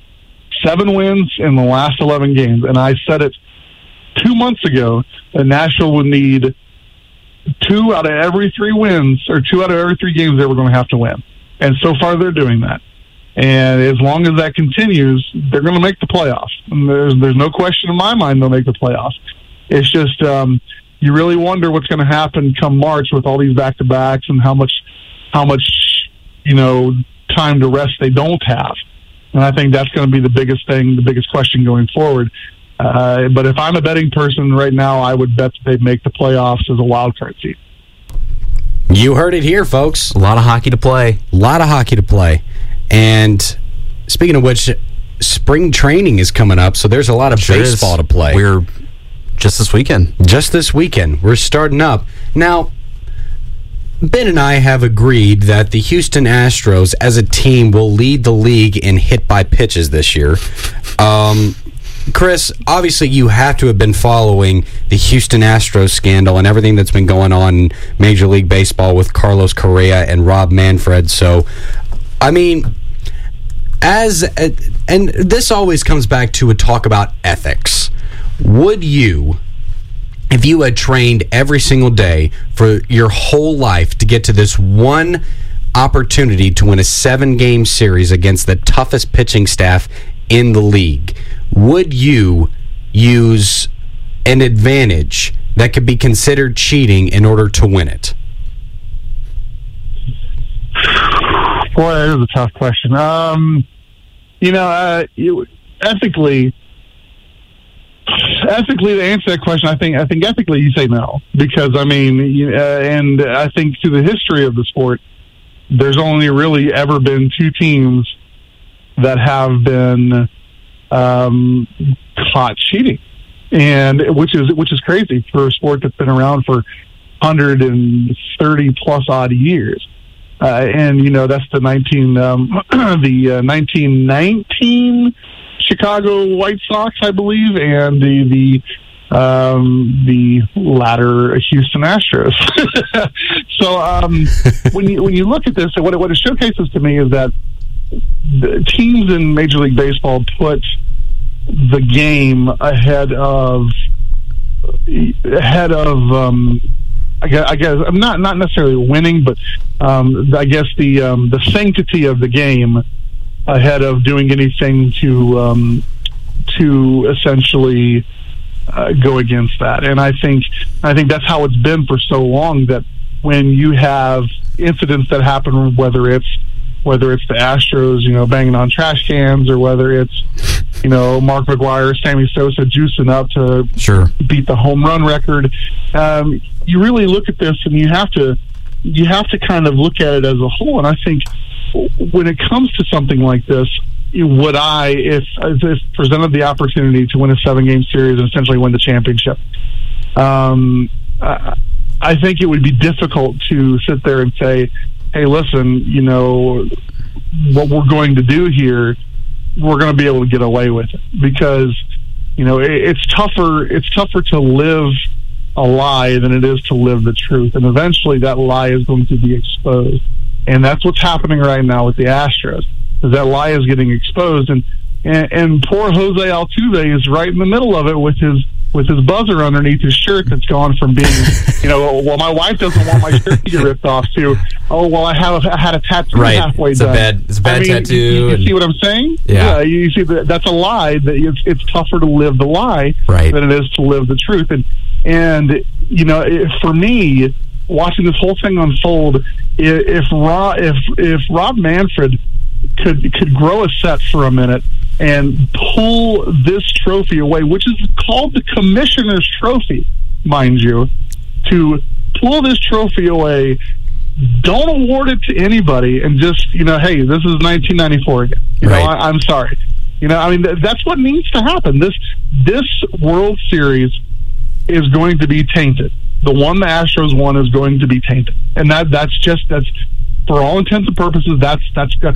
7 wins in the last 11 games, and I said it 2 months ago that Nashville would need 2 out of every 3 wins, or 2 out of every 3 games they were going to have to win. And so far, they're doing that. And as long as that continues, they're going to make the playoffs. And there's no question in my mind they'll make the playoffs. It's just you really wonder what's going to happen come March with all these back-to-backs and how much time to rest they don't have. And I think that's going to be the biggest thing, the biggest question going forward. But if I'm a betting person right now, I would bet that they'd make the playoffs as a wild card seed. You heard it here, folks. A lot of hockey to play. A lot of hockey to play. And speaking of which, spring training is coming up, so there's a lot of baseball to play. We're just this weekend. Just this weekend. We're starting up. Now, Ben and I have agreed that the Houston Astros as a team will lead the league in hit by pitches this year. Chris, obviously you have to have been following the Houston Astros scandal and everything that's been going on in Major League Baseball with Carlos Correa and Rob Manfred. So, I mean, and this always comes back to a talk about ethics. Would you, if you had trained every single day for your whole life to get to this one opportunity to win a 7-game series against the toughest pitching staff in the league, would you use an advantage that could be considered cheating in order to win it? Boy, that is a tough question. Ethically, to answer that question, I think ethically you say no. Because, and I think through the history of the sport, there's only really ever been 2 teams that have been caught cheating, and which is crazy for a sport that's been around for 130 plus odd years. That's the 1919 Chicago White Sox, I believe, and the latter Houston Astros. So when you look at this, what it showcases to me is that the teams in Major League Baseball put the game ahead of I guess not necessarily winning, but I guess the sanctity of the game ahead of doing anything to essentially go against that. And I think that's how it's been for so long, that when you have incidents that happen, whether it's the Astros, banging on trash cans, or whether it's, Mark McGwire, Sammy Sosa juicing up to beat the home run record. You really look at this, and you have to kind of look at it as a whole. And I think when it comes to something like this, would I, if presented the opportunity to win a 7-game series and essentially win the championship, I think it would be difficult to sit there and say, hey, listen, what we're going to do here, we're going to be able to get away with it, because, it's tougher to live a lie than it is to live the truth. And eventually that lie is going to be exposed. And that's what's happening right now with the Astros, is that lie is getting exposed. And poor Jose Altuve is right in the middle of it with his buzzer underneath his shirt that's gone from being, well, my wife doesn't want my shirt to get ripped off, to, oh, well, I had a tattoo halfway done. It's a bad tattoo. You see what I'm saying? Yeah. You see, that's a lie. That it's tougher to live the lie than it is to live the truth. And for me, watching this whole thing unfold, if Rob Manfred could grow a set for a minute and pull this trophy away, which is called the Commissioner's Trophy, mind you, to pull this trophy away, don't award it to anybody, and just, hey, this is 1994 again. I'm sorry. That's what needs to happen. This World Series is going to be tainted. the one the Astros won is going to be tainted. And that's for all intents and purposes, that's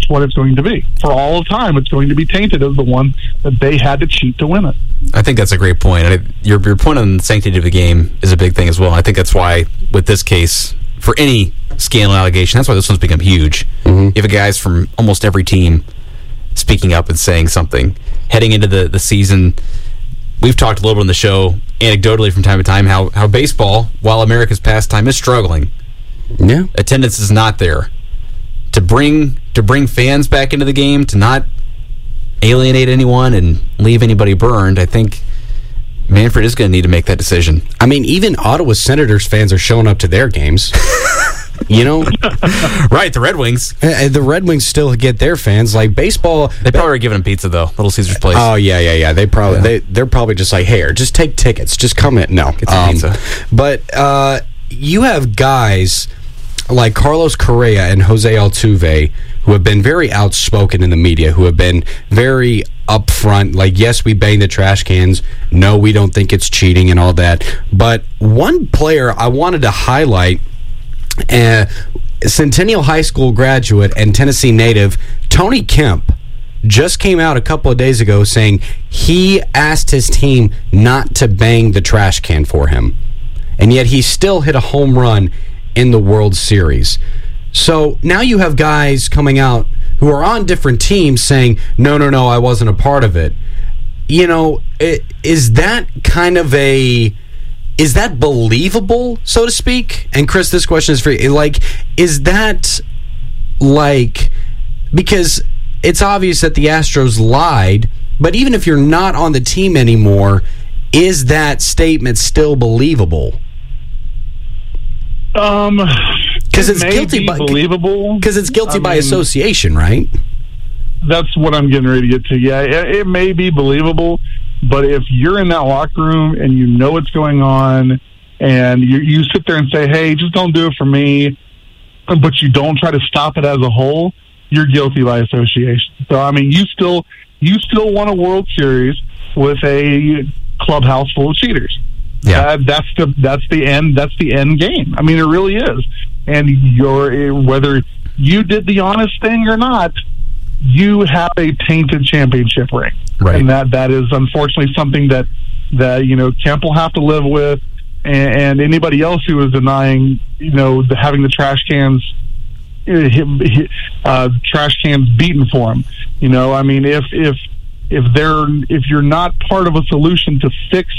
what it's going to be. For all of time, it's going to be tainted as the one that they had to cheat to win it. I think that's a great point. Your point on the sanctity of the game is a big thing as well. I think that's why, with this case, for any scandal allegation, that's why this one's become huge. Mm-hmm. You have guys from almost every team speaking up and saying something. Heading into the season, we've talked a little bit on the show, anecdotally from time to time, how baseball, while America's pastime, is struggling. Yeah. Attendance is not there. To bring fans back into the game, to not alienate anyone and leave anybody burned, I think Manfred is going to need to make that decision. I mean, even Ottawa Senators fans are showing up to their games. You know? Right, the Red Wings. The Red Wings still get their fans. Like, baseball... They probably are giving them pizza, though. Little Caesars Place. Oh, yeah. They're probably just like, hey, just take tickets. Just come in. No. Get some pizza. But you have guys like Carlos Correa and Jose Altuve, who have been very outspoken in the media, who have been very upfront, like, yes, we bang the trash cans, no, we don't think it's cheating and all that. But one player I wanted to highlight, Centennial High School graduate and Tennessee native Tony Kemp, just came out a couple of days ago saying he asked his team not to bang the trash can for him. And yet he still hit a home run in the World Series. So now you have guys coming out who are on different teams saying, no, I wasn't a part of it. You know, is that believable, so to speak? And Chris, this question is for you. Because it's obvious that the Astros lied, but even if you're not on the team anymore, is that statement still believable? Because it's guilty by believable. Because it's guilty by association, right? That's what I'm getting ready to get to. Yeah, it may be believable, but if you're in that locker room and you know what's going on, and you sit there and say, "Hey, just don't do it for me," but you don't try to stop it as a whole, you're guilty by association. So, I mean, you still won a World Series with a clubhouse full of cheaters. Yeah, that's the end game. I mean, it really is. And whether you did the honest thing or not, you have a tainted championship ring, right? And that is unfortunately something that you know, Kemp will have to live with, and anybody else who is denying, you know, having the trash cans, beaten for him. You know, I mean, if you're not part of a solution to fix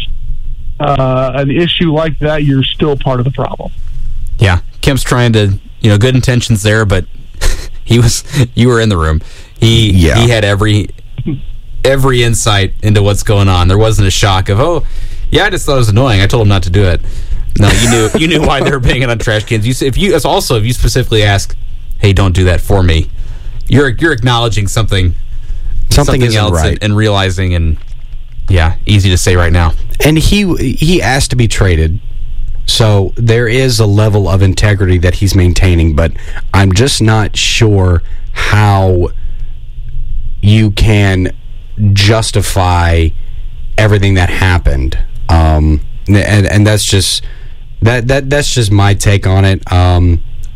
an issue like that, you're still part of the problem. Yeah, Kemp's trying to, you know, good intentions there, but you were in the room. He had every insight into what's going on. There wasn't a shock of, oh, yeah, I just thought it was annoying, I told him not to do it. No, you knew why they were banging on trash cans. If you specifically ask, hey, don't do that for me, you're acknowledging something isn't else, right. and realizing and. Yeah, easy to say right now. And he asked to be traded, so there is a level of integrity that he's maintaining, but I'm just not sure how you can justify everything that happened. And that's just my take on it.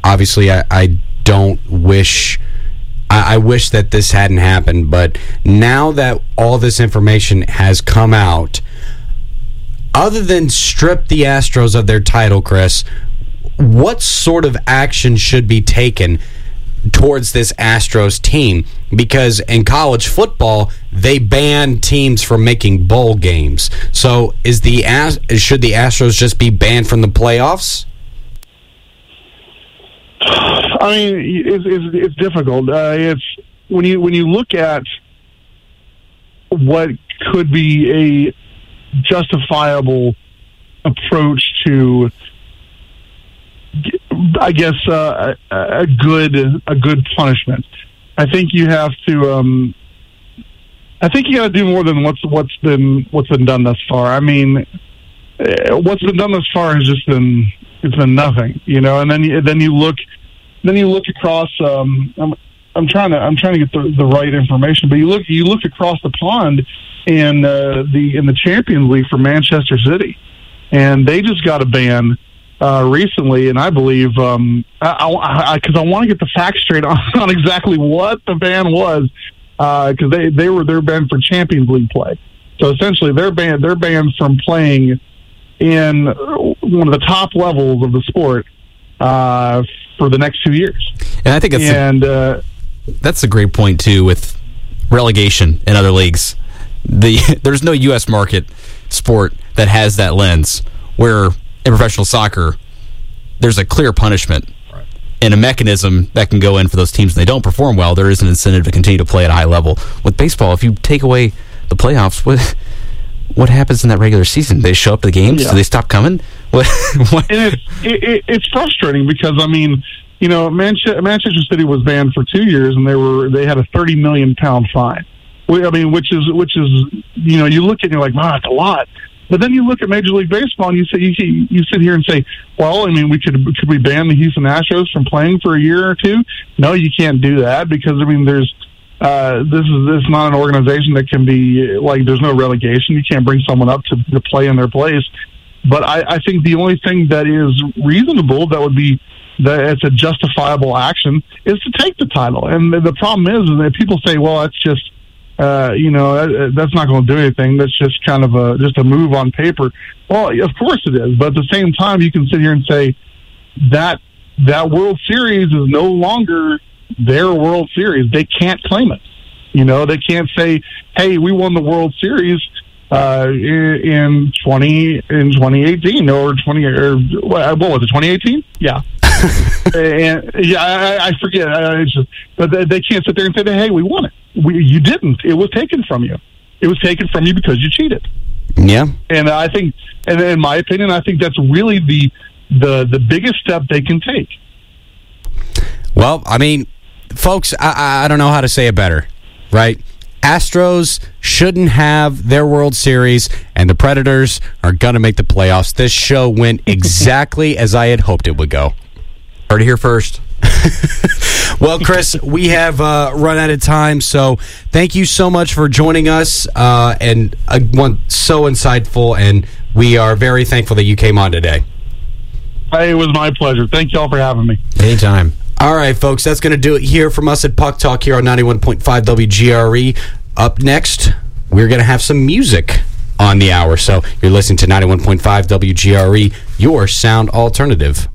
Obviously, I don't wish... I wish that this hadn't happened, but now that all this information has come out, other than strip the Astros of their title, Chris, what sort of action should be taken towards this Astros team? Because in college football, they ban teams from making bowl games. So should the Astros just be banned from the playoffs? I mean, it's difficult. It's when you look at what could be a justifiable approach to, I guess, a good punishment. I think you have to. I think you got to do more than what's been done thus far. I mean, what's been done thus far has just been. It's been nothing, you know. And then you look across. I'm trying to get the right information, but you look across the pond in the Champions League for Manchester City, and they just got a ban recently, and I believe because I want to get the facts straight on exactly what the ban was, because they were their ban for Champions League play. So essentially, they're banned from playing in one of the top levels of the sport for the next 2 years. And I think that's a great point too with relegation in other leagues. There's no U.S. market sport that has that lens where in professional soccer there's a clear punishment and a mechanism that can go in for those teams and they don't perform well. There is an incentive to continue to play at a high level. With baseball, if you take away the playoffs, what happens in that regular season? They show up to the games? Yeah. Do they stop coming? What? And it's frustrating because, I mean, you know, Manchester City was banned for 2 years and they had a 30 million pound fine. I mean, which is, you know, you look at it and you're like, wow, that's a lot. But then you look at Major League Baseball and you sit here and say, well, I mean, could we ban the Houston Astros from playing for a year or two? No, you can't do that because, I mean, there's this is not an organization that can be like, there's no relegation. You can't bring someone up to play in their place. But I think the only thing that is reasonable that would be that it's a justifiable action is to take the title. And the problem is that people say, well, that's just, you know, that's not going to do anything. That's just kind of a move on paper. Well, of course it is, but at the same time, you can sit here and say that World Series is no longer their World Series. They can't claim it. You know, they can't say, "Hey, we won the World Series in 2018 or 20 or what was it? 2018? Yeah." And yeah, I forget. But they can't sit there and say, "Hey, we won it." You didn't. It was taken from you. It was taken from you because you cheated. Yeah. And I think, and in my opinion, I think that's really the biggest step they can take. Well, I mean, folks, I don't know how to say it better, right? Astros shouldn't have their World Series, and the Predators are going to make the playoffs. This show went exactly as I had hoped it would go. Heard it here first. Well, Chris, we have run out of time, so thank you so much for joining us. So insightful, and we are very thankful that you came on today. It was my pleasure. Thank you all for having me. Anytime. All right, folks, that's going to do it here from us at Puck Talk here on 91.5 WGRE. Up next, we're going to have some music on the hour, so you're listening to 91.5 WGRE, your sound alternative.